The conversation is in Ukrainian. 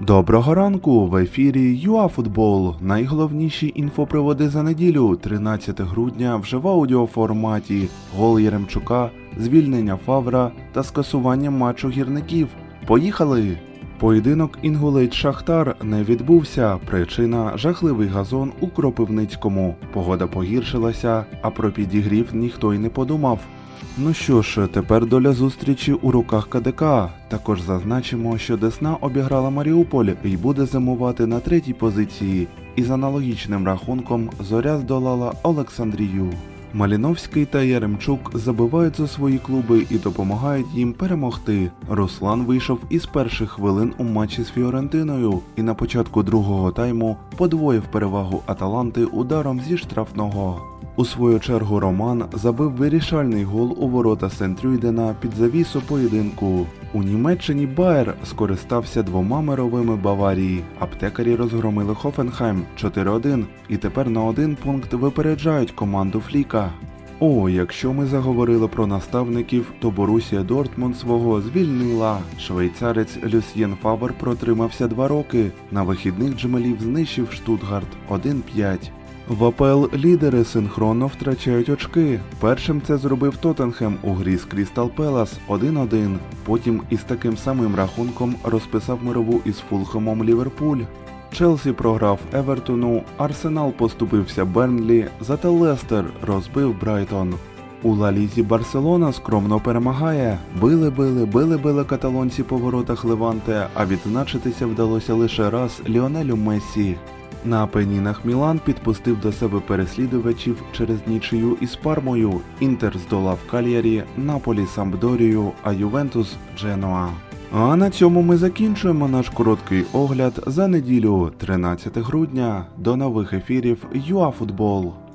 Доброго ранку! В ефірі ЮАФутбол. Найголовніші інфоприводи за неділю, 13 грудня, вже в аудіоформаті. Гол Яремчука, звільнення Фавра та скасування матчу гірників. Поїхали! Поєдинок Інгулець-Шахтар не відбувся. Причина – жахливий газон у Кропивницькому. Погода погіршилася, а про підігрів ніхто й не подумав. Ну що ж, тепер доля зустрічі у руках КДК. Також зазначимо, що Десна обіграла Маріуполь і буде зимувати на 3-й позиції. І з аналогічним рахунком Зоря здолала Олександрію. Малиновський та Яремчук забивають за свої клуби і допомагають їм перемогти. Руслан вийшов із перших хвилин у матчі з Фіорентиною і на початку другого тайму подвоїв перевагу Аталанти ударом зі штрафного. У свою чергу Роман забив вирішальний гол у ворота Сентрюйдена під завісу поєдинку. У Німеччині Байер скористався двома мировими Баварії. Аптекарі розгромили Хофенхайм 4-1 і тепер на один пункт випереджають команду Фліка. Якщо ми заговорили про наставників, то Боруссія Дортмунд свого звільнила. Швейцарець Люсьєн Фавр протримався 2 роки. На вихідних Джемелів знищив Штутгарт 1-5. В АПЛ лідери синхронно втрачають очки. Першим це зробив Тоттенхем у грі з Крістал Пелас 1-1. Потім із таким самим рахунком розписав мирову із Фулхемом Ліверпуль. Челсі програв Евертону, Арсенал поступився Бернлі, зате Лестер розбив Брайтон. У Ла Лізі Барселона скромно перемагає. Били каталонці по воротах Леванте, а відзначитися вдалося лише раз Ліонелю Мессі. На апенінах Мілан підпустив до себе переслідувачів через нічию із Пармою. Інтер здолав Кальярі, Наполі Сампдорію, а Ювентус Дженуа. А на цьому ми закінчуємо наш короткий огляд за неділю, 13 грудня. До нових ефірів ЮАФутбол.